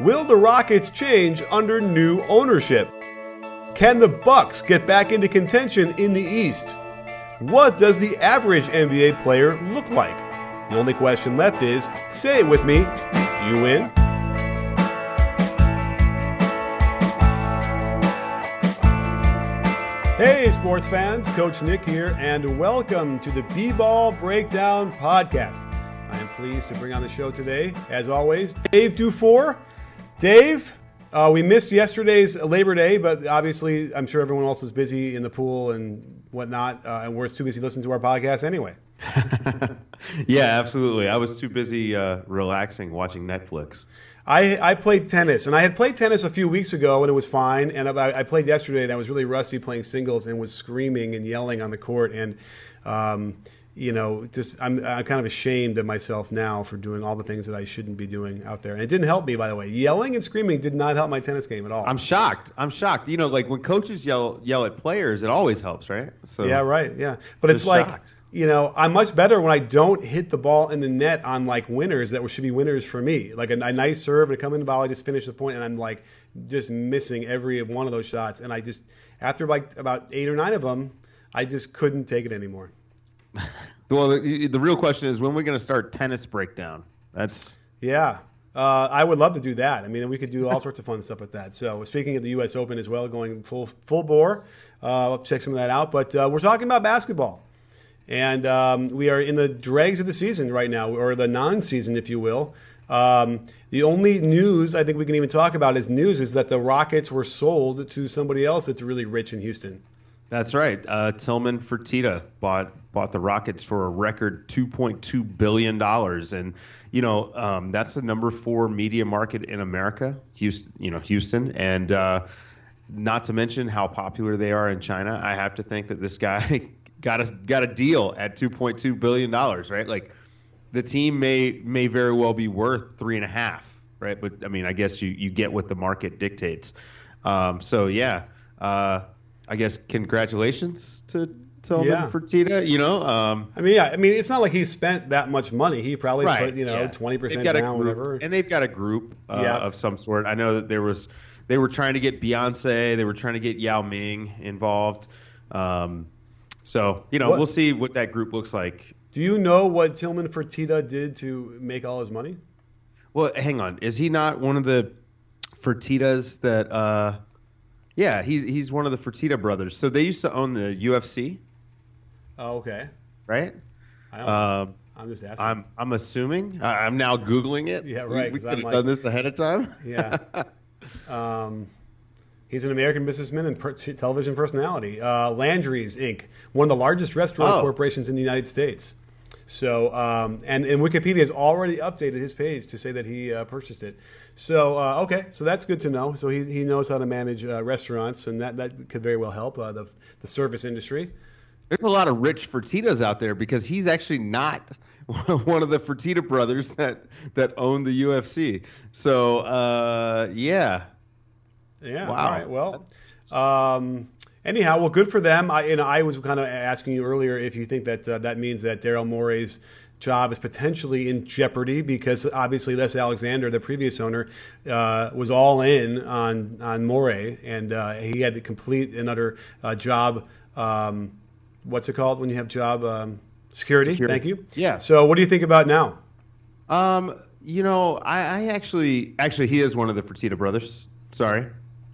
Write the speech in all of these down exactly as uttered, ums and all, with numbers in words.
Will the Rockets change under new ownership? Can the Bucks get back into contention in the East? What does the average N B A player look like? The only question left is, say it with me, you win? Hey sports fans, Coach Nick here, and welcome to the B-Ball Breakdown Podcast. I am pleased to bring on the show today, as always, Dave Dufour. Dave, uh, we missed yesterday's Labor Day, but obviously I'm sure everyone else was busy in the pool and whatnot, uh, and we're too busy listening to our podcast anyway. Yeah, absolutely. I was too busy uh, relaxing, watching Netflix. I, I played tennis, and I had played tennis a few weeks ago, and it was fine, and I, I played yesterday, and I was really rusty playing singles and was screaming and yelling on the court, and um, you know, just I'm, I'm kind of ashamed of myself now for doing all the things that I shouldn't be doing out there. And it didn't help me, by the way. Yelling and screaming did not help my tennis game at all. I'm shocked. I'm shocked. You know, like when coaches yell yell at players, it always helps, right? So yeah, right. Yeah. But it's like, shocked. You know, I'm much better when I don't hit the ball in the net on like winners that should be winners for me. Like a, a nice serve and a come in the ball, I just finish the point, and I'm like just missing every one of those shots. And I just, after like about eight or nine of them, I just couldn't take it anymore. Well, the, the real question is, when are we going to start tennis breakdown? That's yeah. Uh, I would love to do that. I mean, we could do all sorts of fun stuff with that. So, speaking of the U S Open as well, going full full bore, uh, I'll check some of that out. But uh, we're talking about basketball, and um, we are in the dregs of the season right now, or the non-season, if you will. Um, the only news I think we can even talk about is news is that the Rockets were sold to somebody else that's really rich in Houston. That's right. Uh, Tillman Fertitta bought bought the Rockets for a record two point two billion dollars. And, you know, um, that's the number four media market in America, Houston, you know, Houston. And uh, not to mention how popular they are in China. I have to think that this guy got a, got a deal at two point two billion dollars, right? Like the team may may very well be worth three and a half, right? But, I mean, I guess you, you get what the market dictates. Um, so, yeah. Uh, I guess congratulations to Tillman yeah. Fertitta. You know, um, I mean, yeah, I mean, it's not like he spent that much money. He probably right, put, you know, twenty yeah. percent down, group, whatever. And they've got a group uh, yeah. of some sort. I know that there was, they were trying to get Beyoncé, they were trying to get Yao Ming involved. Um, so you know, what, we'll see what that group looks like. Do you know what Tillman Fertitta did to make all his money? Well, hang on, is he not one of the Fertittas that? Uh, Yeah, he's he's one of the Fertitta brothers. So they used to own the U F C. Oh, okay. Right? I don't um, I'm just asking. I'm I'm assuming. I, I'm now Googling it. Yeah, right. We, we could have like, done this ahead of time. Yeah. um, he's an American businessman and per- television personality. Uh, Landry's, Incorporated, one of the largest restaurant oh. corporations in the United States. So, um, and, and Wikipedia has already updated his page to say that he uh, purchased it. So, uh, okay, so that's good to know. So he he knows how to manage uh, restaurants, and that, that could very well help uh, the the service industry. There's a lot of rich Fertittas out there because he's actually not one of the Fertitta brothers that, that own the U F C. So, uh, yeah. Yeah, wow. All right, well... Um, Anyhow, well, good for them. I, you know, I was kind of asking you earlier if you think that uh, that means that Daryl Morey's job is potentially in jeopardy because obviously Les Alexander, the previous owner, uh, was all in on on Morey, and uh, he had to complete another uh, job. Um, what's it called when you have job um, security? security? Thank you. Yeah. So, what do you think about now? Um, you know, I, I actually actually he is one of the Fertitta brothers. Sorry.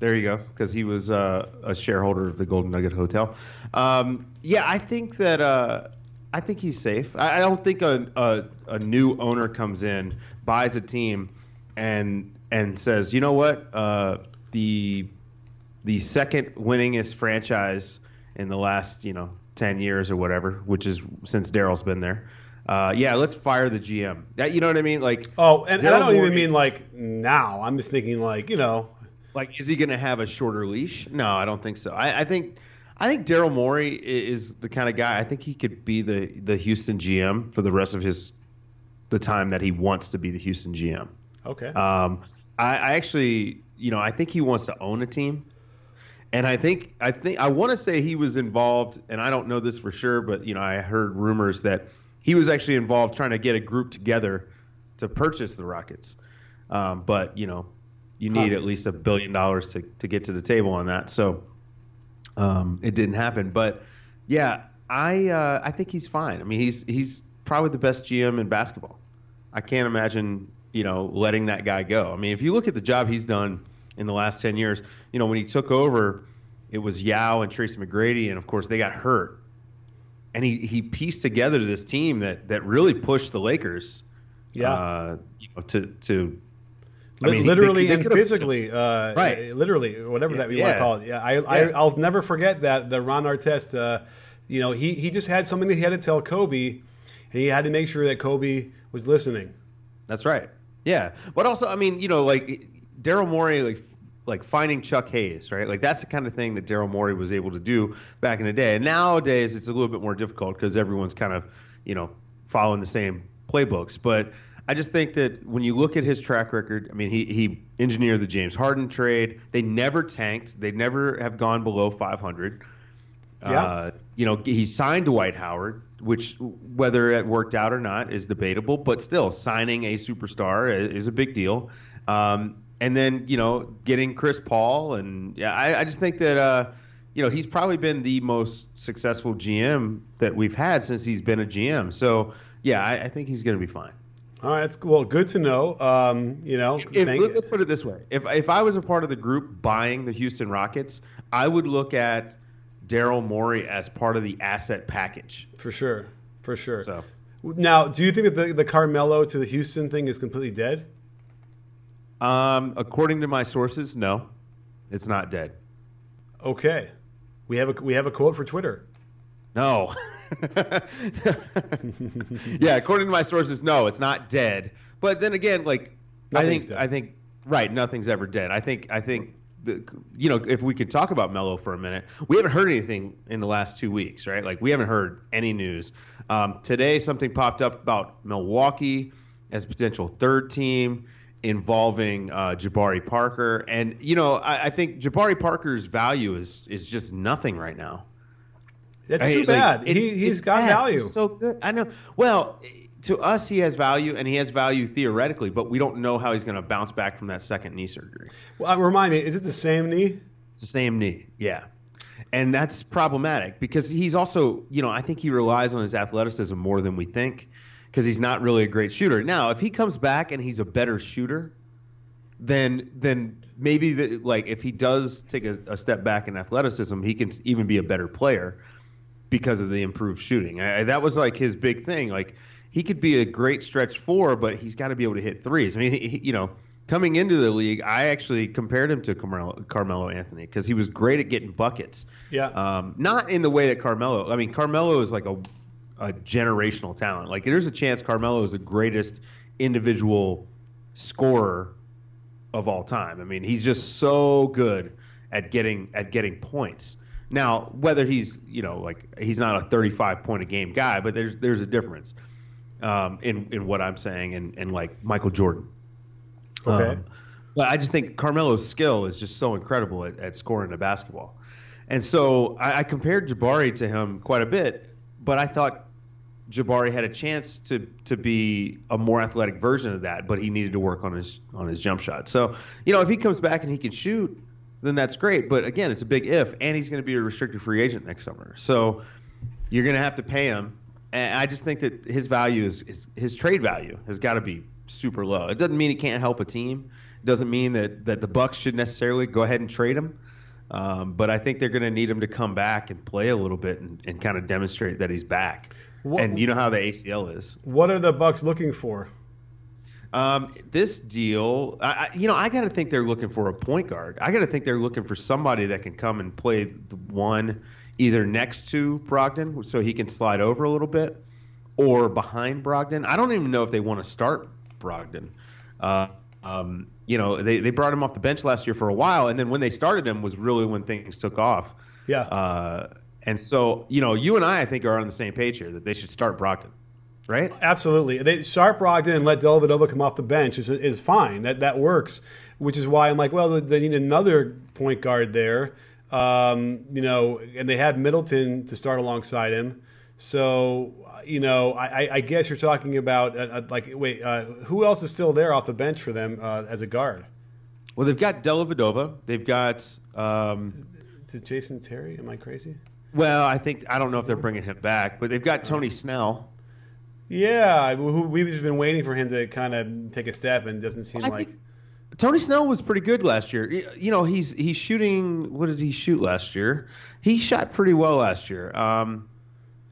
There you go, because he was uh, a shareholder of the Golden Nugget Hotel. Um, yeah, I think that uh, I think he's safe. I, I don't think a, a a new owner comes in, buys a team, and and says, you know what, uh, the the second winningest franchise in the last you know ten years or whatever, which is since Daryl's been there. uh, yeah, let's fire the G M. That, you know what I mean? Like, oh, and, and I don't Morey, even mean like now. I'm just thinking like, you know, like is he going to have a shorter leash? No, I don't think so. I, I think I think Daryl Morey is the kind of guy. I think he could be the the Houston G M for the rest of his the time that he wants to be the Houston G M. Okay. Um, I, I actually, you know, I think he wants to own a team. And I think I think I want to say he was involved, and I don't know this for sure, but you know I heard rumors that he was actually involved trying to get a group together to purchase the Rockets. Um, but you know, you need huh. at least a billion dollars to to get to the table on that, so um, it didn't happen. But yeah, I uh, I think he's fine. I mean, he's he's probably the best G M in basketball. I can't imagine you know letting that guy go. I mean, if you look at the job he's done in the last ten years, you know, when he took over, it was Yao and Tracy McGrady, and of course they got hurt. And he, he pieced together this team that, that really pushed the Lakers, yeah, uh, you know, to to I mean, literally they, they and physically, uh, right? Literally, whatever that we yeah. want to call it. Yeah, I, yeah. I I'll never forget that the Ron Artest, uh, you know, he he just had something that he had to tell Kobe, and he had to make sure that Kobe was listening. That's right. Yeah, but also, I mean, you know, like. Daryl Morey, like like finding Chuck Hayes, right? Like that's the kind of thing that Daryl Morey was able to do back in the day. And nowadays it's a little bit more difficult because everyone's kind of, you know, following the same playbooks. But I just think that when you look at his track record, I mean, he he engineered the James Harden trade. They never tanked. They never have gone below five hundred. Yeah. Uh, you know, he signed Dwight Howard, which whether it worked out or not is debatable. But still, signing a superstar is, is a big deal. Um And then, you know, getting Chris Paul. And yeah, I, I just think that, uh, you know, he's probably been the most successful G M that we've had since he's been a G M. So, yeah, I, I think he's going to be fine. All right. That's, well, good to know. Um, you know, if, let's put it this way. If, if I was a part of the group buying the Houston Rockets, I would look at Daryl Morey as part of the asset package. For sure. For sure. So now, do you think that the, the Carmelo to the Houston thing is completely dead? Um, according to my sources, no, it's not dead. Okay, we have a we have a quote for Twitter. No, yeah, according to my sources, no, it's not dead. But then again, like nothing's I think dead. I think right, nothing's ever dead. I think I think the, you know if we could talk about Melo for a minute, we haven't heard anything in the last two weeks, right? Like we haven't heard any news. Um, today, something popped up about Milwaukee as a potential third team, involving uh, Jabari Parker. And, you know, I, I think Jabari Parker's value is is just nothing right now. That's I, too bad. Like, he, he's got sad. value. He's so good. I know. Well, to us, he has value, and he has value theoretically, but we don't know how he's going to bounce back from that second knee surgery. Well, remind me, is it the same knee? It's the same knee, yeah. And that's problematic because he's also, you know, I think he relies on his athleticism more than we think, because he's not really a great shooter. Now, if he comes back and he's a better shooter, then then maybe the, like if he does take a, a step back in athleticism, he can even be a better player because of the improved shooting. I, that was like his big thing. Like he could be a great stretch four, but he's got to be able to hit threes. I mean, he, you know, coming into the league, I actually compared him to Carmelo, Carmelo Anthony because he was great at getting buckets. Yeah. Um, not in the way that Carmelo. I mean, Carmelo is like a a generational talent. Like there's a chance Carmelo is the greatest individual scorer of all time. I mean, he's just so good at getting at getting points. Now, whether he's, you know, like he's not a thirty-five point a game guy, but there's there's a difference um, in in what I'm saying and and like Michael Jordan. Okay. Um, but I just think Carmelo's skill is just so incredible at, at scoring the basketball. And so I, I compared Jabari to him quite a bit, but I thought Jabari had a chance to to be a more athletic version of that, but he needed to work on his on his jump shot. So, you know, if he comes back and he can shoot, then that's great. But again, it's a big if, and he's going to be a restricted free agent next summer. So you're going to have to pay him. And I just think that his value is, is his trade value has got to be super low. It doesn't mean he can't help a team. It doesn't mean that that the Bucks should necessarily go ahead and trade him. Um, but I think they're going to need him to come back and play a little bit and, and kind of demonstrate that he's back. What, and you know how the A C L is. What are the Bucks looking for? Um, this deal, I, you know, I got to think they're looking for a point guard. I got to think they're looking for somebody that can come and play the one either next to Brogdon so he can slide over a little bit, or behind Brogdon. I don't even know if they want to start Brogdon. Uh, um, you know, they, they brought him off the bench last year for a while, and then when they started him was really when things took off. Yeah. Uh, and so, you know, you and I, I think, are on the same page here that they should start Brogdon, right? Absolutely. They start Brogdon and let Dellavedova come off the bench is is fine. That that works, which is why I'm like, well, they need another point guard there, um, you know, and they have Middleton to start alongside him. So, you know, I, I guess you're talking about, uh, like, wait, uh, who else is still there off the bench for them uh, as a guard? Well, they've got Dellavedova. They've got... Um, is it Jason Terry? Am I crazy? Well, I think, I don't know if they're bringing him back, but they've got Tony Snell. Yeah, we've just been waiting for him to kind of take a step, and it doesn't seem well, like... Tony Snell was pretty good last year. You know, he's he's shooting... What did he shoot last year? He shot pretty well last year. Um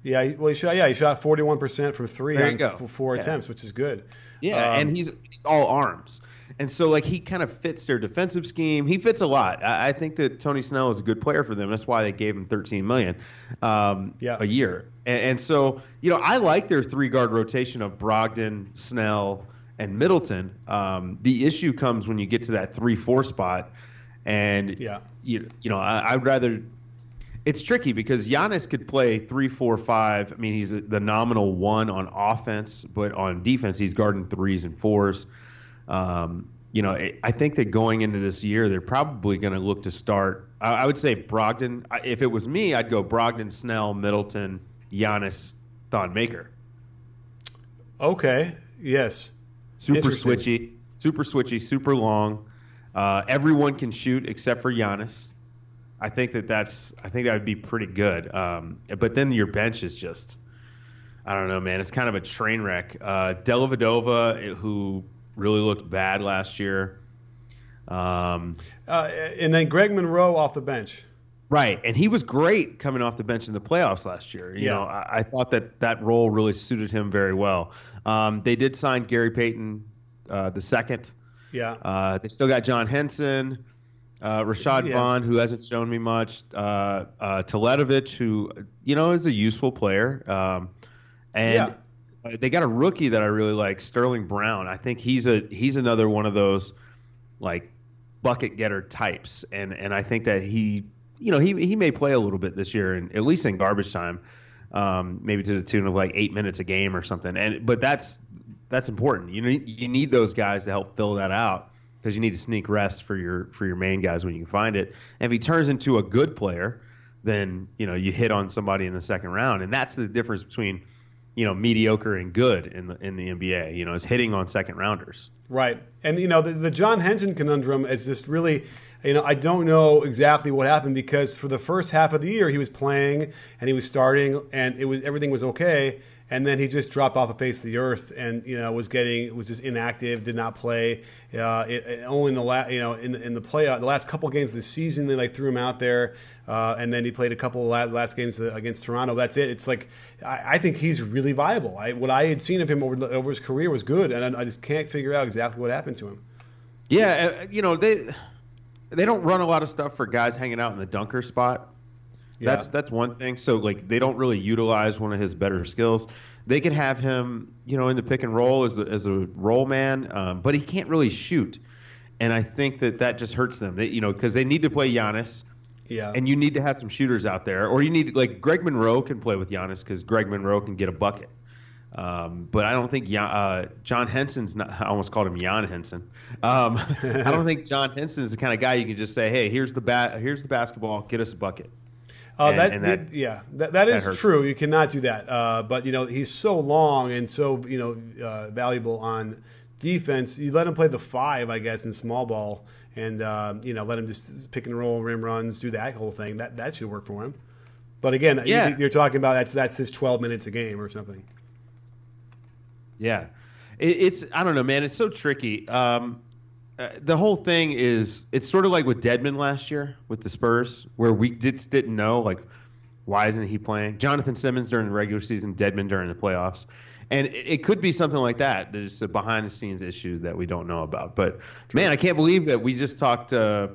Yeah, well, he shot. Yeah, he shot forty-one percent from three on f- four yeah. attempts, which is good. Yeah, um, and he's he's all arms, and so like he kind of fits their defensive scheme. He fits a lot. I, I think that Tony Snell is a good player for them. That's why they gave him thirteen million um, yeah. a year. And, and so you know, I like their three-guard rotation of Brogdon, Snell, and Middleton. Um, the issue comes when you get to that three-four spot, and yeah. you you know I, I'd rather. It's tricky because Giannis could play three, four, five. I mean, he's the nominal one on offense, but on defense, he's guarding threes and fours. Um, you know, I think that going into this year, they're probably going to look to start. I would say Brogdon. If it was me, I'd go Brogdon, Snell, Middleton, Giannis, Thon Maker. Okay. Yes. Super switchy, super switchy, super long. Uh, everyone can shoot except for Giannis. I think that that's I think that would be pretty good. Um, but then your bench is just I don't know, man. It's kind of a train wreck. Uh, Dellavedova, who really looked bad last year, um, uh, and then Greg Monroe off the bench. Right, and he was great coming off the bench in the playoffs last year. You yeah. know, I, I thought that that role really suited him very well. Um, they did sign Gary Payton uh, the second. Yeah. Uh, they still got John Henson. Uh, Rashad yeah. Vaughn, who hasn't shown me much, uh, uh, Toledovich, who, you know, is a useful player. Um, and yeah. they got a rookie that I really like, Sterling Brown. I think he's a he's another one of those, like, bucket-getter types. And and I think that he, you know, he, he may play a little bit this year, and at least in garbage time, um, maybe to the tune of, like, eight minutes a game or something. And But that's that's important. You need, you need those guys to help fill that out, because you need to sneak rest for your for your main guys when you can find it. And if he turns into a good player, then you know you hit on somebody in the second round, and that's the difference between you know mediocre and good in the in the N B A. You know, is hitting on second rounders. Right, and you know the, the John Henson conundrum is just really, you know, I don't know exactly what happened, because for the first half of the year he was playing and he was starting and it was everything was okay, and then he just dropped off the face of the earth, and you know was getting was just inactive, did not play. Uh, it, it only in the last, you know, in in the playoff, the last couple of games of the season, they like threw him out there, uh, and then he played a couple of last games against Toronto. That's it. It's like I, I think he's really viable. I, what I had seen of him over over his career was good, and I, I just can't figure out exactly what happened to him. Yeah, you know they they don't run a lot of stuff for guys hanging out in the dunker spot. That's that's one thing. So, like, they don't really utilize one of his better skills. They could have him, you know, in the pick and roll as, the, as a roll man, um, but he can't really shoot. And I think that that just hurts them, they, you know, because they need to play Giannis. Yeah. And you need to have some shooters out there. Or you need, like, Greg Monroe can play with Giannis because Greg Monroe can get a bucket. Um, but I don't think uh, John Henson's not, I almost called him Jan Henson. Um, I don't think John Henson is the kind of guy you can just say, hey, here's the bat, here's the basketball, get us a bucket. Uh, and, that, and that, it, yeah, that, that is that true. You cannot do that. Uh, but, you know, he's so long and so, you know, uh, valuable on defense. You let him play the five, I guess, in small ball and, uh, you know, let him just pick and roll, rim runs, do that whole thing. That that should work for him. But, again, yeah. you, you're talking about that's that's his twelve minutes a game or something. Yeah. It, it's – I don't know, man. It's so tricky. Um Uh, the whole thing is it's sort of like with Deadman last year with the Spurs, where we did, didn't know, like, why isn't he playing? Jonathan Simmons during the regular season, Deadman during the playoffs. And it, it could be something like that. There's a behind-the-scenes issue that we don't know about. But, man, I can't believe that we just talked uh,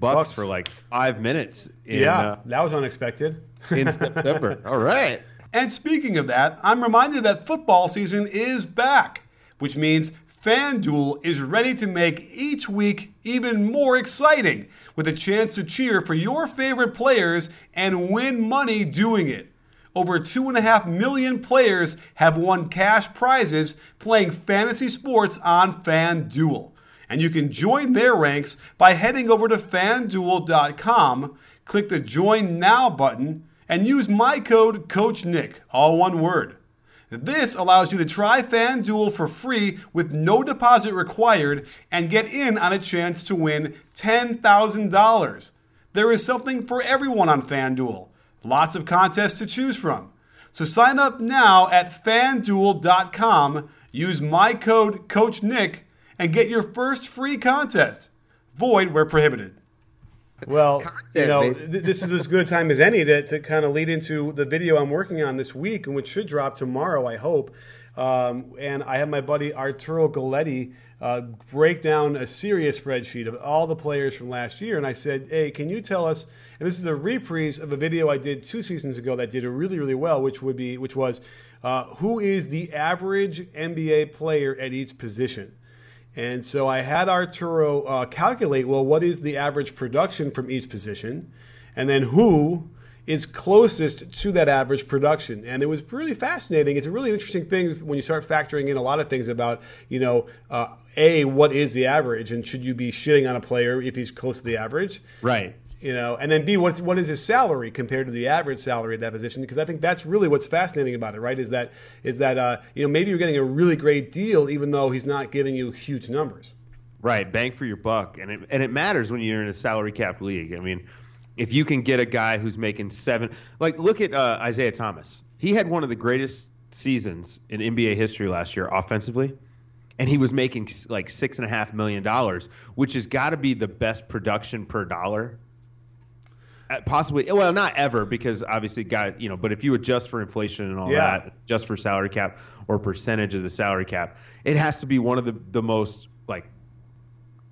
Bucks, Bucks for, like, five minutes. In, yeah, uh, that was unexpected. in September. All right. And speaking of that, I'm reminded that football season is back, which means FanDuel is ready to make each week even more exciting with a chance to cheer for your favorite players and win money doing it. Over two point five million players have won cash prizes playing fantasy sports on FanDuel. And you can join their ranks by heading over to FanDuel dot com, click the Join Now button, and use my code CoachNick, all one word. This allows you to try FanDuel for free with no deposit required and get in on a chance to win ten thousand dollars. There is something for everyone on FanDuel. Lots of contests to choose from. So sign up now at FanDuel dot com, use my code CoachNick, and get your first free contest. Void where prohibited. Well, content, you know, th- this is as good a time as any to, to kind of lead into the video I'm working on this week, and which should drop tomorrow, I hope. Um, and I have my buddy Arturo Galletti uh, break down a serious spreadsheet of all the players from last year. And I said, hey, can you tell us, and this is a reprise of a video I did two seasons ago that did it really, really well, which would be, which was, uh, who is the average N B A player at each position? And so I had Arturo uh, calculate, well, what is the average production from each position? And then who is closest to that average production? And it was really fascinating. It's a really interesting thing when you start factoring in a lot of things about, you know, uh, A, what is the average? And should you be shitting on a player if he's close to the average? Right. You know, and then B, what's, what is his salary compared to the average salary at that position? Because I think that's really what's fascinating about it, right? Is that is that uh, you know, maybe you're getting a really great deal even though he's not giving you huge numbers. Right, bang for your buck, and it and it matters when you're in a salary cap league. I mean, if you can get a guy who's making seven, like look at uh, Isaiah Thomas. He had one of the greatest seasons in N B A history last year offensively. And he was making like six and a half million dollars, which has got to be the best production per dollar. Possibly, well, not ever, because obviously, got you know. But if you adjust for inflation and all yeah. that, just for salary cap or percentage of the salary cap, it has to be one of the, the most like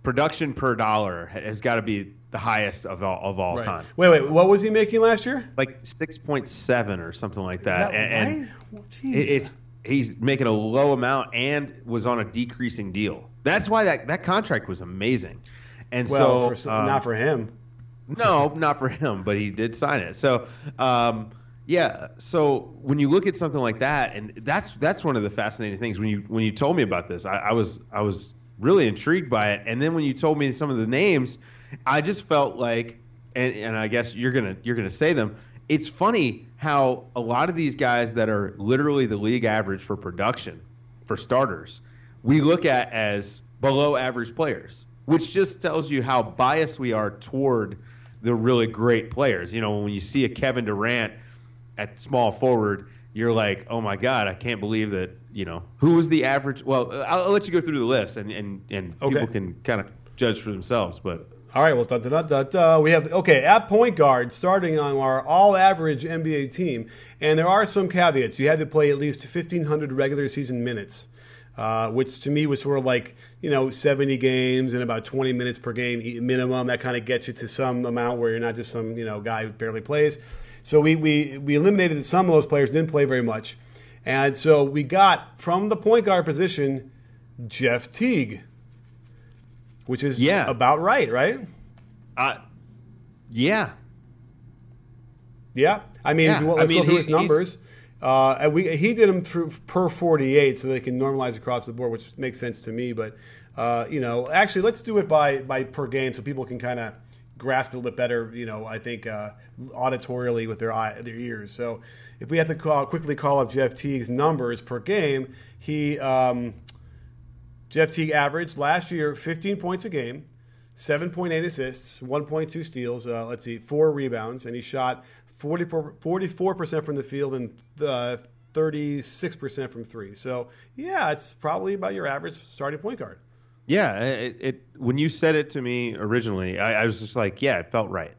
production per dollar has got to be the highest of all of all right. time. Wait, wait, what was he making last year? Like six point seven or something like that. Is that and right? Well, geez. It's he's making a low amount and was on a decreasing deal. That's why that, that contract was amazing. And well, so for, um, not for him. No, not for him, but he did sign it. So, um, yeah. So when you look at something like that, and that's that's one of the fascinating things. When you when you told me about this, I, I was I was really intrigued by it. And then when you told me some of the names, I just felt like, and, and I guess you're gonna you're gonna say them. It's funny how a lot of these guys that are literally the league average for production, for starters, we look at as below average players, which just tells you how biased we are toward the really great players. You know, when you see a Kevin Durant at small forward, you're like, oh, my God, I can't believe that, you know, who was the average? Well, I'll, I'll let you go through the list, and, and, and okay. people can kind of judge for themselves. But all right, well, da, da, da, da. we have, okay, at point guard, starting on our all-average N B A team, and there are some caveats. You had to play at least fifteen hundred regular season minutes. Uh, which to me was sort of like, you know, seventy games and about twenty minutes per game minimum. That kind of gets you to some amount where you're not just some, you know, guy who barely plays. So we we we eliminated some of those players, didn't play very much. And so we got, from the point guard position, Jeff Teague, which is yeah. about right, right? Uh, yeah. Yeah. I mean, yeah. let's I mean, go through his numbers. Uh, and we, he did them through per forty-eight, so they can normalize across the board, which makes sense to me. But uh, you know, actually, let's do it by by per game, so people can kind of grasp it a little bit better. You know, I think uh, auditorially with their eye, their ears. So if we have to call, quickly call up Jeff Teague's numbers per game, he um, Jeff Teague averaged last year fifteen points a game, seven point eight assists, one point two steals. Uh, let's see, four rebounds, and he shot forty-four percent from the field and uh, thirty-six percent from three. So, yeah, it's probably about your average starting point guard. Yeah, it, it when you said it to me originally, I, I was just like, yeah, it felt right.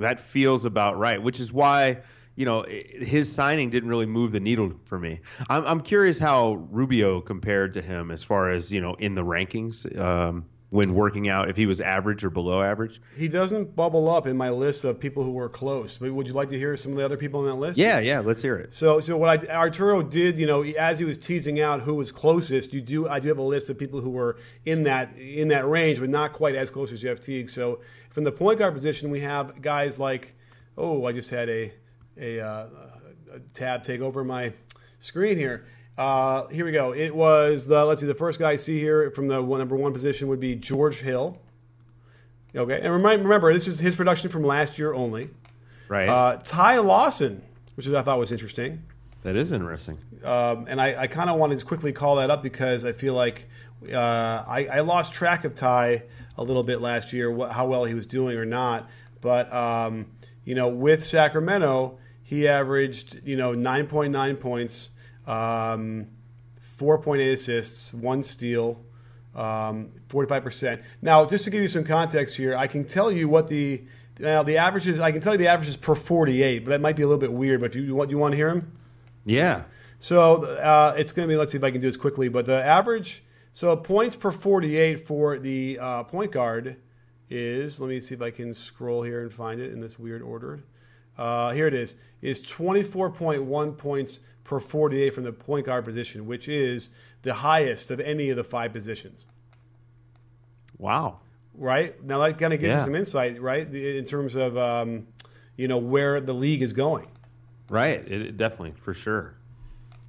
That feels about right, which is why, you know, his signing didn't really move the needle for me. I'm, I'm curious how Rubio compared to him as far as, you know, in the rankings. Um, when working out, if he was average or below average. He doesn't bubble up in my list of people who were close. But would you like to hear some of the other people in that list? Yeah, yeah, let's hear it. So, so what I, Arturo did, you know, as he was teasing out who was closest, you do I do have a list of people who were in that in that range, but not quite as close as Jeff Teague. So, from the point guard position, we have guys like, oh, I just had a a, uh, a tab take over my screen here. Uh, here we go. It was the, let's see, the first guy I see here from the one, number one position would be George Hill. Okay. And remind, remember, this is his production from last year only. Right. Uh, Ty Lawson, which is, I thought was interesting. That is interesting. Um, and I, I kind of wanted to quickly call that up because I feel like uh, I, I lost track of Ty a little bit last year, what, how well he was doing or not. But, um, you know, with Sacramento, he averaged, you know, nine point nine points. Um, four point eight assists, one steal, um, forty-five percent. Now, just to give you some context here, I can tell you what the now the averages. I can tell you the averages per forty-eight, but that might be a little bit weird. But do you want you want to hear them? Yeah. So uh, it's going to be. Let's see if I can do this quickly. But the average, so points per forty-eight for the uh, point guard is. Let me see if I can scroll here and find it in this weird order. Uh, here it is. Is twenty-four point one points per forty-eight from the point guard position, which is the highest of any of the five positions. Wow. Right? Now that kind of gives yeah. you some insight, right, in terms of, um, you know, where the league is going. Right. It, it definitely, for sure.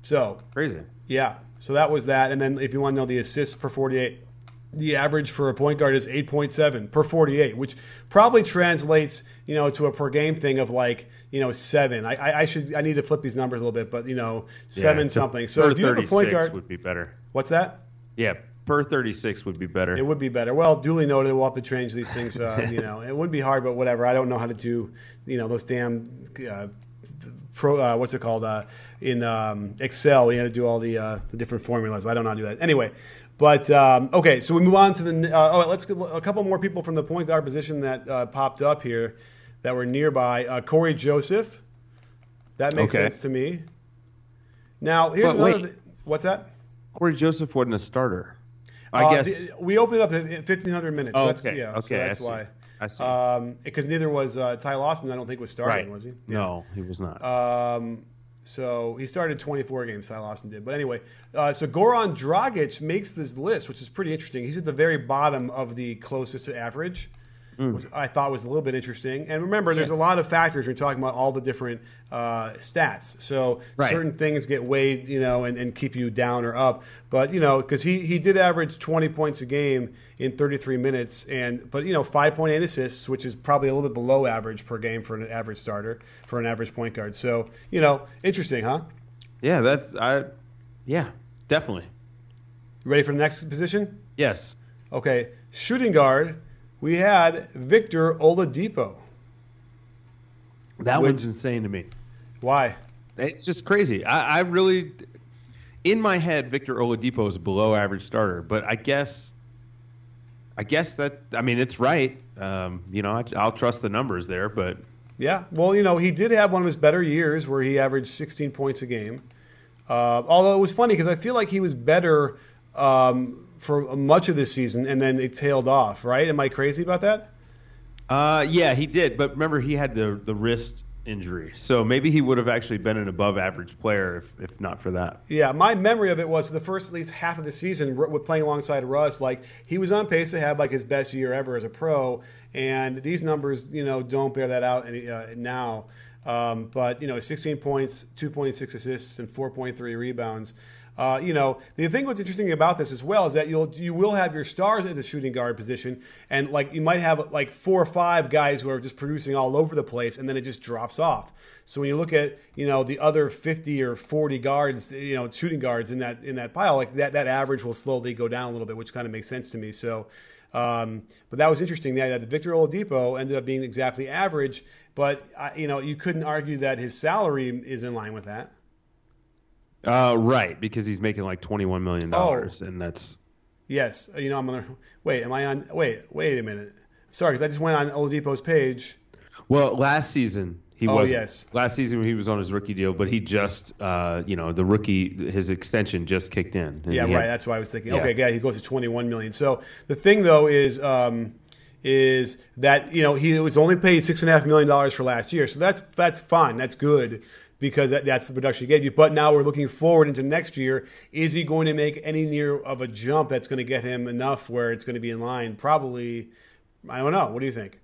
So. Crazy. Yeah. So that was that. And then if you want to know the assists per forty-eight, the average for a point guard is eight point seven per forty-eight, which probably translates, you know, to a per game thing of like, you know, seven. I, I, I should, I need to flip these numbers a little bit, but you know, seven yeah, something. So if you have a point guard, would be better. What's that? Yeah, per thirty-six would be better. It would be better. Well, duly noted. We'll have to change these things. Uh, you know, it would be hard, but whatever. I don't know how to do, you know, those damn uh, pro. Uh, what's it called uh, in um, Excel? You had to do all the, uh, the different formulas. I don't know how to do that. Anyway. But, um, okay, so we move on to the uh, – oh, let's get a couple more people from the point guard position that uh, popped up here that were nearby. Uh, Corey Joseph. That makes okay. sense to me. Now, here's but another – what's that? Corey Joseph wasn't a starter. I uh, guess – we opened up to fifteen hundred minutes. Oh, so that's, okay. Yeah, okay, so that's I see. why. I see. Because um, neither was uh, Ty Lawson, I don't think, was starting, right. was he? Yeah. No, he was not. Um So he started twenty-four games, Ty Lawson did. But anyway, uh, so Goran Dragic makes this list, which is pretty interesting. He's at the very bottom of the closest to average, mm. which I thought was a little bit interesting. And remember, there's yeah. a lot of factors. We're talking about all the different uh, stats. So right. certain things get weighed, you know, and, and keep you down or up. But, you know, because he, he did average twenty points a game in thirty-three minutes. and But, you know, five point eight assists, which is probably a little bit below average per game for an average starter, for an average point guard. So, you know, interesting, huh? Yeah, that's I. Yeah, definitely. Ready for the next position? Yes. Okay, shooting guard, we had Victor Oladipo. That which, one's insane to me. Why? It's just crazy. I, I really... In my head, Victor Oladipo is a below-average starter, but I guess, I guess that I mean it's right. Um, you know, I, I'll trust the numbers there, but yeah. Well, you know, he did have one of his better years where he averaged sixteen points a game. Uh, although it was funny because I feel like he was better um, for much of this season, and then it tailed off. Right? Am I crazy about that? Uh, yeah, he did. But remember, he had the the wrist injury. So maybe he would have actually been an above average player if, if not for that. Yeah, my memory of it was the first at least half of the season with playing alongside Russ, like he was on pace to have like his best year ever as a pro, and these numbers, you know, don't bear that out any, uh, now. Um, but, you know, sixteen points, two point six assists, and four point three rebounds. Uh, you know, the thing what's interesting about this as well is that you'll you will have your stars at the shooting guard position, and like you might have like four or five guys who are just producing all over the place, and then it just drops off. So when you look at, you know, the other fifty or forty guards, you know, shooting guards in that in that pile, like that that average will slowly go down a little bit, which kind of makes sense to me. So, um, but that was interesting that Victor Oladipo ended up being exactly average, but uh, you know, you couldn't argue that his salary is in line with that. Uh, right, because he's making like twenty-one million dollars, oh. and that's... Yes, you know, I'm going to... Wait, am I on... Wait, wait a minute. Sorry, because I just went on Oladipo's page. Well, last season, He oh, was yes. Last season he was on his rookie deal, but he just, uh, you know, the rookie, his extension just kicked in. Yeah, right. Had, That's why I was thinking, yeah. okay, yeah, he goes to twenty-one million dollars. So the thing, though, is um, is that, you know, he was only paid six point five million dollars for last year. So that's that's fine. That's good. Because that, that's the production he gave you. But now we're looking forward into next year. Is he going to make any near of a jump that's going to get him enough where it's going to be in line? Probably. I don't know. What do you think?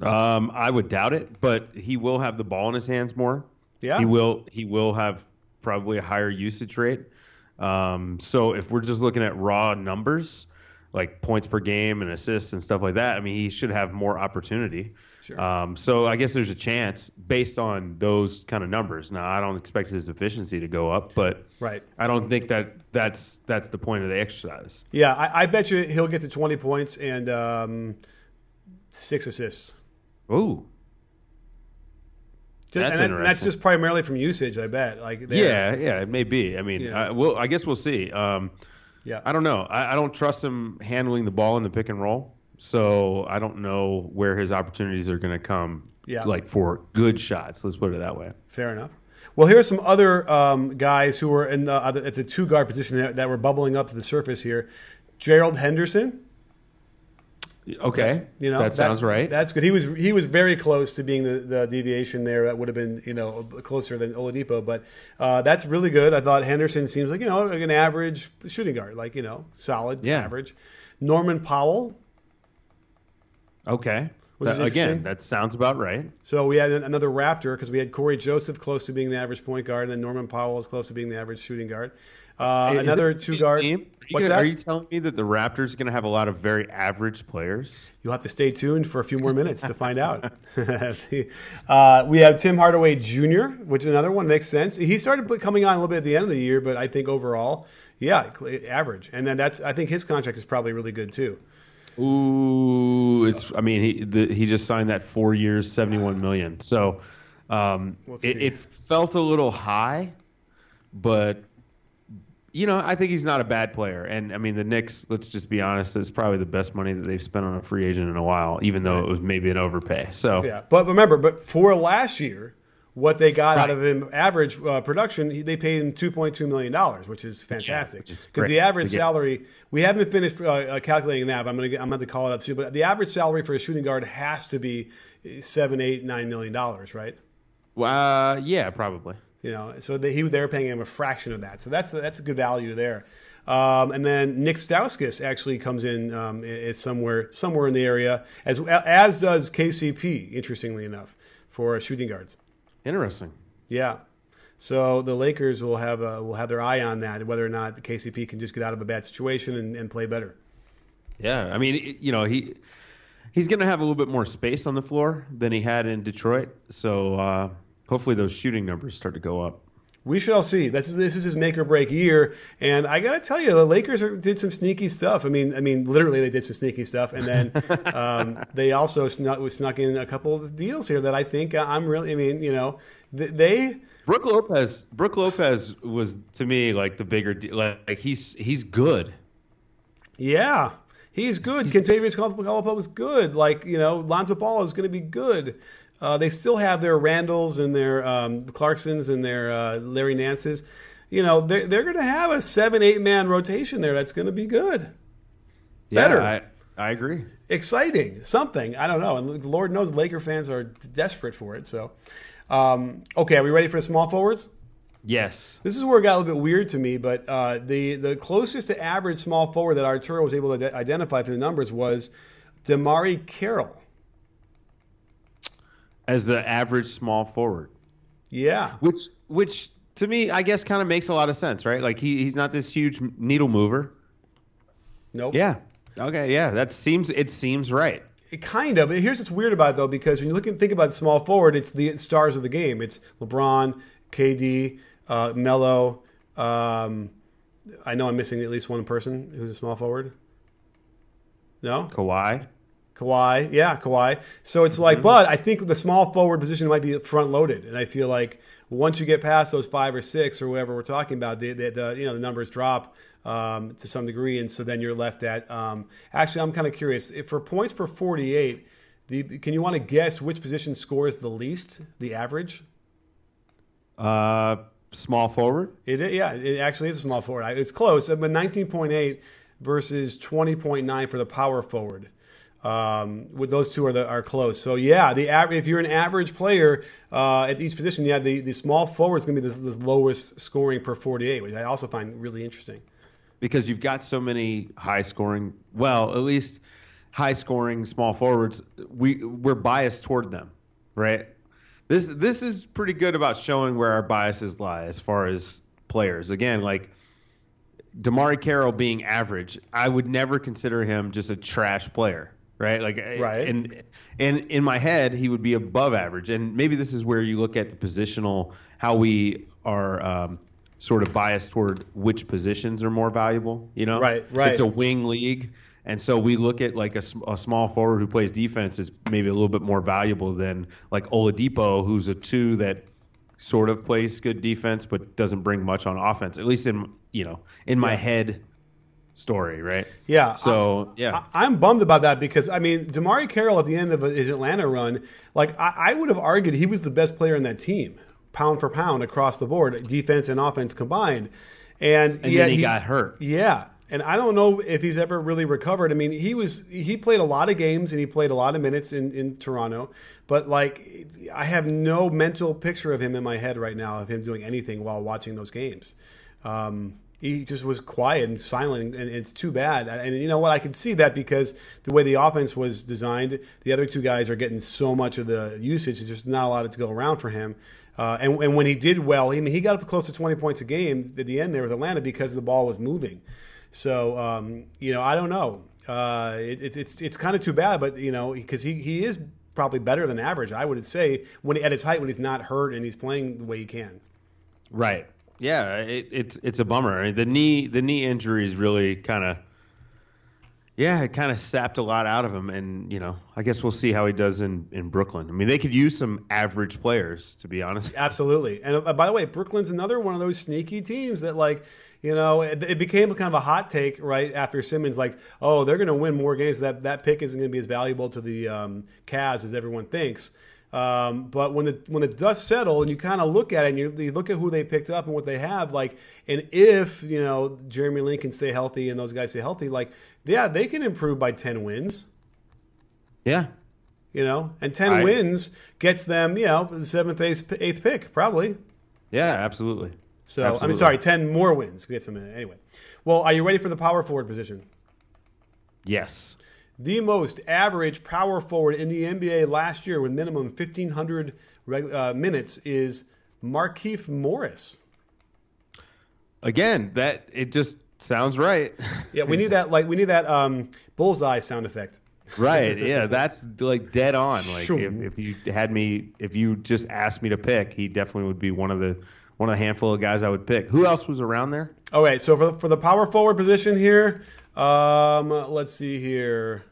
Um, I would doubt it, but he will have the ball in his hands more. Yeah. He will He will have probably a higher usage rate. Um, so if we're just looking at raw numbers, like points per game and assists and stuff like that, I mean, he should have more opportunity. Sure. Um, so I guess there's a chance based on those kind of numbers. Now, I don't expect his efficiency to go up, but right. I don't think that that's that's the point of the exercise. Yeah, I, I bet you he'll get to twenty points and um, six assists. Ooh, just, that's and interesting. That's just primarily from usage, I bet. Like, yeah, yeah, it may be. I mean, yeah. I, we'll, I guess we'll see. Um, yeah, I don't know. I, I don't trust him handling the ball in the pick and roll. So I don't know where his opportunities are going to come, yeah. like for good shots. Let's put it that way. Fair enough. Well, here are some other um, guys who were in the uh, at the two guard position that, that were bubbling up to the surface here. Gerald Henderson. Okay, you know that sounds that, right. That's good. He was he was very close to being the, the deviation there. That would have been you know closer than Oladipo, but uh, that's really good. I thought Henderson seems like you know like an average shooting guard, like you know solid yeah. average. Norman Powell. Okay. That, again, that sounds about right. So we had another Raptor because we had Corey Joseph close to being the average point guard, and then Norman Powell is close to being the average shooting guard. Uh, hey, another two guard. Are you, are you telling me that the Raptors are going to have a lot of very average players? You'll have to stay tuned for a few more minutes to find out. uh, we have Tim Hardaway Junior, which is another one. Makes sense. He started coming on a little bit at the end of the year, but I think overall, yeah, average. And then that's I think his contract is probably really good too. Ooh, it's. I mean, he the, he just signed that four years, seventy-one million. So, um, it, it felt a little high, but you know, I think he's not a bad player. And I mean, the Knicks. Let's just be honest. It's probably the best money that they've spent on a free agent in a while, even though it was maybe an overpay. So yeah, but remember, but for last year, what they got right. out of him average uh, production, they paid him two point two million dollars, which is fantastic. Because yeah, the average salary, we haven't finished uh, calculating that, but I'm going to I'm going to call it up soon. But the average salary for a shooting guard has to be seven, eight, nine million dollars, right? Well, uh, yeah, probably. You know, so they, he they're paying him a fraction of that. So that's that's a good value there. Um, and then Nick Stauskas actually comes in um, is somewhere somewhere in the area, as as does K C P. Interestingly enough, for uh, shooting guards. Interesting. Yeah. So the Lakers will have a, will have their eye on that, whether or not the K C P can just get out of a bad situation and, and play better. Yeah. I mean, you know, he he's going to have a little bit more space on the floor than he had in Detroit. So uh, hopefully those shooting numbers start to go up. We shall see. This is this is his make or break year, and I gotta tell you, the Lakers are, did some sneaky stuff. I mean, I mean, literally, they did some sneaky stuff, and then um, they also snuck, snuck in a couple of deals here that I think I'm really. I mean, you know, they. Brook Lopez. Brook Lopez was to me like the bigger deal. Like he's he's good. Yeah. He's good. Kentavious Caldwell-Pope is good. Like, you know, Lonzo Ball is going to be good. Uh, they still have their Randalls and their um, Clarksons and their uh, Larry Nances. You know, they're, they're going to have a seven, eight-man rotation there that's going to be good. Yeah, better. I, I agree. Exciting. Something. I don't know. And Lord knows Laker fans are desperate for it. So, um, okay, are we ready for the small forwards? Yes. This is where it got a little bit weird to me, but uh, the, the closest to average small forward that Arturo was able to de- identify through the numbers was DeMarre Carroll. As the average small forward. Yeah. Which, which to me, I guess kind of makes a lot of sense, right? Like he, he's not this huge needle mover. Nope. Yeah. Okay, yeah. That seems it seems right. It kind of. Here's what's weird about it, though, because when you look and think about small forward, it's the stars of the game. It's LeBron, K D, Uh, Melo, um, I know I'm missing at least one person who's a small forward. No? Kawhi. Kawhi, yeah, Kawhi. So it's mm-hmm. like, but I think the small forward position might be front-loaded, and I feel like once you get past those five or six or whatever we're talking about, the, the, the you know the numbers drop um, to some degree, and so then you're left at. Um, actually, I'm kind of curious if for points per forty-eight. The can you want to guess which position scores the least, the average? Uh, small forward? It Yeah, it actually is a small forward. It's close. But nineteen point eight versus twenty point nine for the power forward. Um, with those two are the, are close. So yeah, the average, if you're an average player uh, at each position, yeah, the, the small forward is going to be the, the lowest scoring per forty-eight, which I also find really interesting. Because you've got so many high scoring, well, at least high scoring small forwards, we we're biased toward them, right? This this is pretty good about showing where our biases lie as far as players. Again, like DeMarre Carroll being average, I would never consider him just a trash player. Right, like, right. and and in my head, he would be above average. And maybe this is where you look at the positional, how we are um, sort of biased toward which positions are more valuable. You know, right, right. It's a wing league, and so we look at like a, a small forward who plays defense is maybe a little bit more valuable than like Oladipo, who's a two that sort of plays good defense but doesn't bring much on offense. At least in you know in my yeah. head. Story, right? Yeah. So, I'm, yeah. I, I'm bummed about that because, I mean, DeMarre Carroll at the end of his Atlanta run, like, I, I would have argued he was the best player in that team, pound for pound across the board, defense and offense combined. And, and yet then he, he got hurt. Yeah. And I don't know if he's ever really recovered. I mean, he was he played a lot of games and he played a lot of minutes in, in Toronto. But, like, I have no mental picture of him in my head right now of him doing anything while watching those games. Um He just was quiet and silent, and it's too bad. And you know what? I could see that because the way the offense was designed, the other two guys are getting so much of the usage. There's just not a lot to go around for him. Uh, and, and when he did well, I mean, he got up close to twenty points a game at the end there with Atlanta because the ball was moving. So, um, you know, I don't know. Uh, it, it's it's it's kind of too bad, but, you know, because he, he is probably better than average, I would say, when at his height, when he's not hurt and he's playing the way he can. Right. Yeah, it, it's it's a bummer. I mean, the knee the knee injury is really kind of, yeah, it kind of sapped a lot out of him. And you know, I guess we'll see how he does in, in Brooklyn. I mean, they could use some average players, to be honest. Absolutely. And uh, by the way, Brooklyn's another one of those sneaky teams that, like, you know, it, it became kind of a hot take right after Simmons, like, oh, they're going to win more games. That that pick isn't going to be as valuable to the um, Cavs as everyone thinks. Um, but when the when the dust settled and you kind of look at it and you, you look at who they picked up and what they have, like, and if, you know, Jeremy Lin can stay healthy and those guys stay healthy, like, yeah, they can improve by ten wins. Yeah. You know, and ten I, wins gets them, you know, the seventh, eighth, eighth pick probably. Yeah, absolutely. So, absolutely. I mean, sorry, ten more wins gets them in. Anyway. Well, are you ready for the power forward position? Yes. The most average power forward in the N B A last year with minimum fifteen hundred uh, minutes is Markieff Morris. Again, that it just sounds right. Yeah, we need that like we need that um, bullseye sound effect. Right. Yeah, that's like dead on. Like sure. if, if you had me, if you just asked me to pick, he definitely would be one of the one of the handful of guys I would pick. Who else was around there? All right. So for for the power forward position here. Um, let's see here.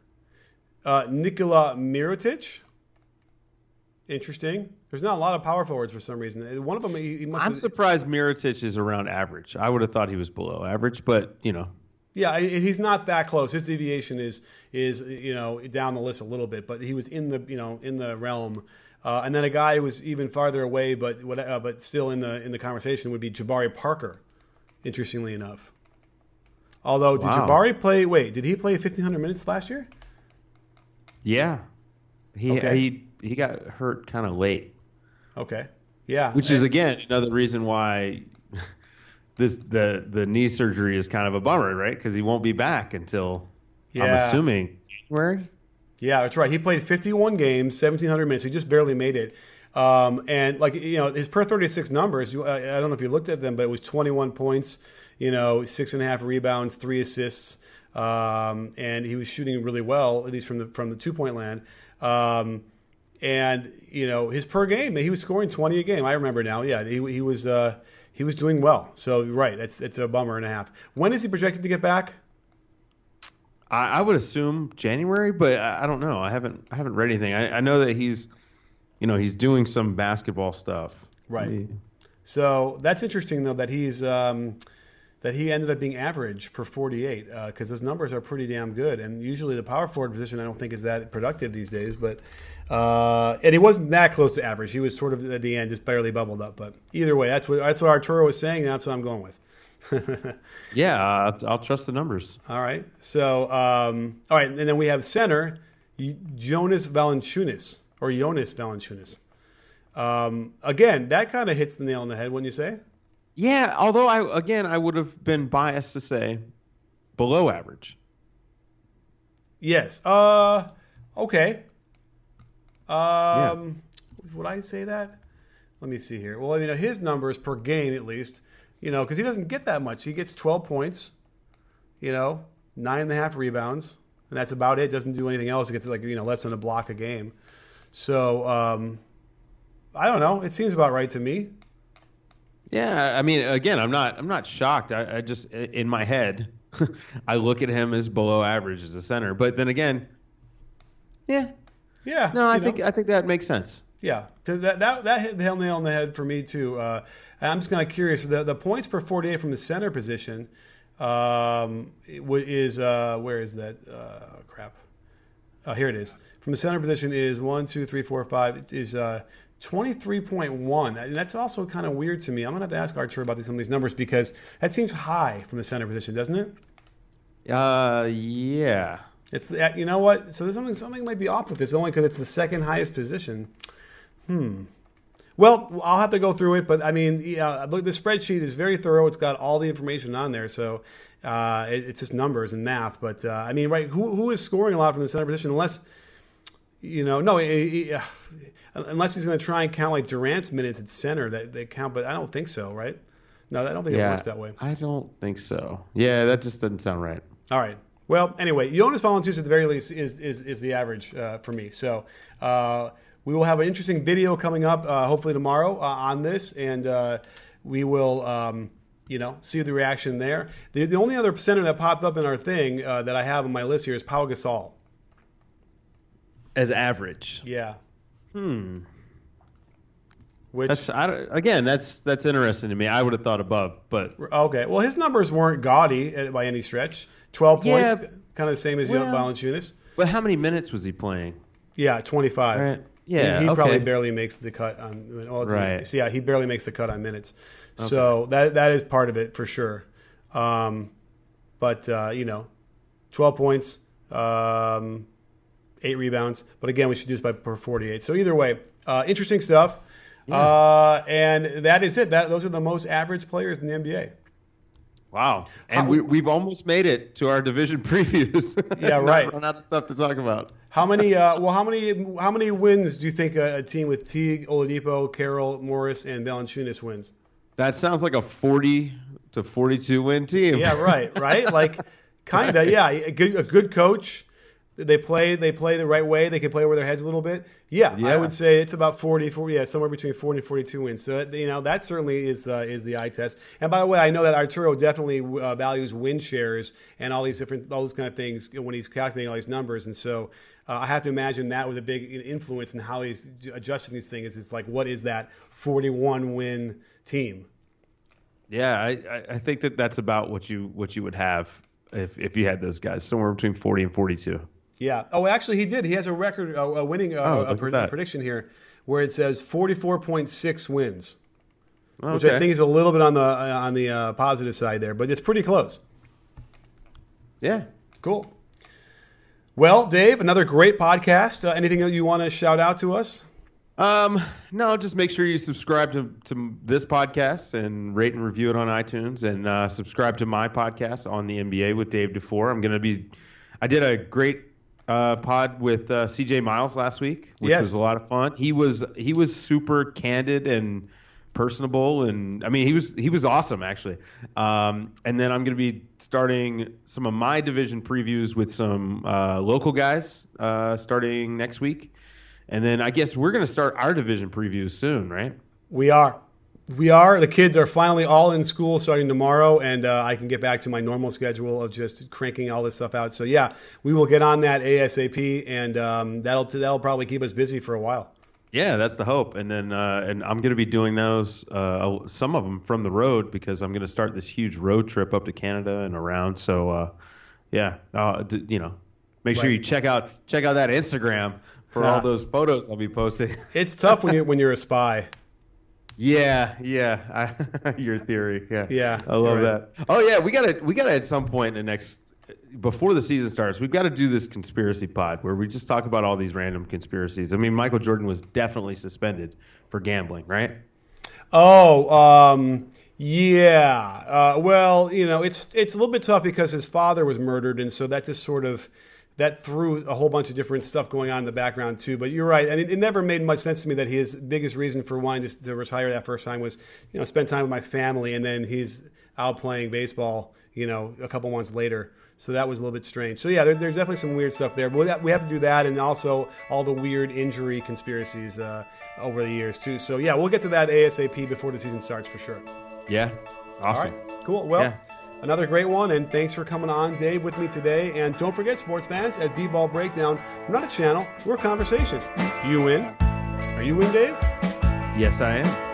Uh, Nikola Mirotic. Interesting. There's not a lot of power forwards for some reason. One of them, he, he must I'm have, surprised Mirotic is around average. I would have thought he was below average, but, you know. Yeah, he's not that close. His deviation is, is you know, down the list a little bit, but he was in the, you know, in the realm. Uh, and then a guy who was even farther away, but what, uh, but still in the in the conversation would be Jabari Parker, interestingly enough. Although, did wow. Jabari play? Wait, did he play fifteen hundred minutes last year? Yeah, he okay. he he got hurt kind of late. Okay, yeah, which and, is again another reason why this the the knee surgery is kind of a bummer, right? Because he won't be back until yeah. I'm assuming January. Yeah, that's right. He played fifty-one games, seventeen hundred minutes. He just barely made it. Um, and like you know, his per thirty-six numbers. You, I, I don't know if you looked at them, but it was twenty-one points. You know, six and a half rebounds, three assists, um, and he was shooting really well, at least from the from the two point land. Um, and you know, his per game, he was scoring twenty a game. I remember now. Yeah, he he was uh, he was doing well. So right, that's it's a bummer and a half. When is he projected to get back? I, I would assume January, but I, I don't know. I haven't I haven't read anything. I, I know that he's, you know, he's doing some basketball stuff. Right. Maybe. So that's interesting though that he's. Um, that he ended up being average per forty-eight because uh, his numbers are pretty damn good. And usually the power forward position I don't think is that productive these days. But uh, and he wasn't that close to average. He was sort of at the end, just barely bubbled up. But either way, that's what that's what Arturo was saying, and that's what I'm going with. yeah, uh, I'll trust the numbers. All right. So, um, all right. And then we have center, Jonas Valančiūnas, or Jonas Valančiūnas. Um, again, that kind of hits the nail on the head, wouldn't you say? Yeah, although, I again, I would have been biased to say below average. Yes. Uh, okay. Um, yeah. Would I say that? Let me see here. Well, you know, his numbers per game, at least, you know, because he doesn't get that much. He gets twelve points, you know, nine and a half rebounds, and that's about it. Doesn't do anything else. He gets, like, you know, less than a block a game. So, um, I don't know. It seems about right to me. Yeah, I mean, again, I'm not I'm not shocked. I, I just, in my head, I look at him as below average as a center. But then again, yeah, yeah. No, I think know. I think that makes sense. Yeah, that that that hit the nail on the head for me too. Uh, and I'm just kind of curious. The the points per forty-eight from the center position um, is uh, where is that? Uh, oh, crap. Uh, here it is. From the center position is one, two, three, four, five. It is. Uh, twenty-three point one, and that's also kind of weird to me. I'm going to have to ask Artur about some of these numbers because that seems high from the center position, doesn't it? Uh, yeah. It's You know what? So there's something something might be off with this, only because it's the second highest position. Hmm. Well, I'll have to go through it, but, I mean, yeah, look, the spreadsheet is very thorough. It's got all the information on there, so uh, it, it's just numbers and math. But, uh, I mean, right, who who is scoring a lot from the center position unless, you know, no, it, it, uh, unless he's going to try and count like Durant's minutes at center that they count, but I don't think so, right? No, I don't think yeah, it works that way. I don't think so. Yeah, that just doesn't sound right. All right. Well, anyway, Jonas Valančiūnas at the very least is is is the average uh, for me. So uh, we will have an interesting video coming up uh, hopefully tomorrow uh, on this, and uh, we will um, you know see the reaction there. The, the only other center that popped up in our thing uh, that I have on my list here is Pau Gasol as average. Yeah. Hmm. Which that's, I don't, again, that's that's interesting to me. I would have thought above, but okay. Well, his numbers weren't gaudy by any stretch. Twelve yeah, points, kind of the same as well, Valančiūnas. But how many minutes was he playing? Yeah, twenty-five. Right. Yeah, he, he okay. probably barely makes the cut on. Well, it's right. So yeah, he barely makes the cut on minutes. Okay. So that that is part of it for sure. Um, but uh, you know, twelve points. Um, Eight rebounds, but again, we should do this by per forty-eight. So either way, uh, interesting stuff. Yeah. Uh, and that is it. That those are the most average players in the N B A. Wow! And how, we, we've almost made it to our division previews. Yeah, right. Run out of stuff to talk about. How many? Uh, well, how many? How many wins do you think a, a team with Teague, Oladipo, Carroll, Morris, and Valančiūnas wins? That sounds like a forty to forty-two win team. Yeah, right. Right. Like kind of. Right. Yeah, a good, a good coach. They play they play the right way. They can play over their heads a little bit. Yeah, yeah. I would say it's about forty, forty, yeah, somewhere between forty and forty-two wins. So, you know, that certainly is uh, is the eye test. And by the way, I know that Arturo definitely uh, values win shares and all these different, all those kind of things when he's calculating all these numbers. And so uh, I have to imagine that was a big influence in how he's adjusting these things. It's like, what is that forty-one win team? Yeah, I, I think that that's about what you what you would have if if you had those guys, somewhere between forty and forty-two. Yeah. Oh, actually, he did. He has a record, uh, a winning uh, oh, a pred- prediction here, where it says forty-four point six wins, okay. Which I think is a little bit on the uh, on the uh, positive side there, but it's pretty close. Yeah. Cool. Well, Dave, another great podcast. Uh, anything that you want to shout out to us? Um, no, just make sure you subscribe to, to this podcast and rate and review it on iTunes, and uh, subscribe to my podcast on the N B A with Dave DeFore. I'm going to be. I did a great. Uh, pod with uh, C J Miles last week, which yes. was a lot of fun. He was he was super candid and personable, and I mean he was he was awesome actually. Um, and then I'm going to be starting some of my division previews with some uh, local guys uh, starting next week, and then I guess we're going to start our division previews soon, right? We are. We are. The kids are finally all in school starting tomorrow, and uh, I can get back to my normal schedule of just cranking all this stuff out. So, yeah, we will get on that ASAP, and um, that'll that'll probably keep us busy for a while. Yeah, that's the hope. And then uh, and I'm going to be doing those, uh, some of them from the road, because I'm going to start this huge road trip up to Canada and around. So, uh, yeah, uh, d- you know, make sure right. you check out check out that Instagram for yeah. all those photos I'll be posting. It's tough when, you, when you're a spy. Yeah, yeah. I, your theory. Yeah, yeah. I love right. that. Oh, yeah, we got to we got to at some point in the next before the season starts, we've got to do this conspiracy pod where we just talk about all these random conspiracies. I mean, Michael Jordan was definitely suspended for gambling, right? Oh, um, yeah. Uh, well, you know, it's it's a little bit tough because his father was murdered, and so that just sort of that threw a whole bunch of different stuff going on in the background too. But you're right, and it, it never made much sense to me that his biggest reason for wanting to, to retire that first time was, you know, spend time with my family, and then he's out playing baseball, you know, a couple months later. So that was a little bit strange. So, yeah, there, there's definitely some weird stuff there. But we have to do that, and also all the weird injury conspiracies uh, over the years, too. So, yeah, we'll get to that ASAP before the season starts for sure. Yeah. Awesome. All right. Cool. Well, yeah. Another great one, and thanks for coming on, Dave, with me today. And don't forget, sports fans, at B-Ball Breakdown, we're not a channel. We're a conversation. You in? Are you in, Dave? Yes, I am.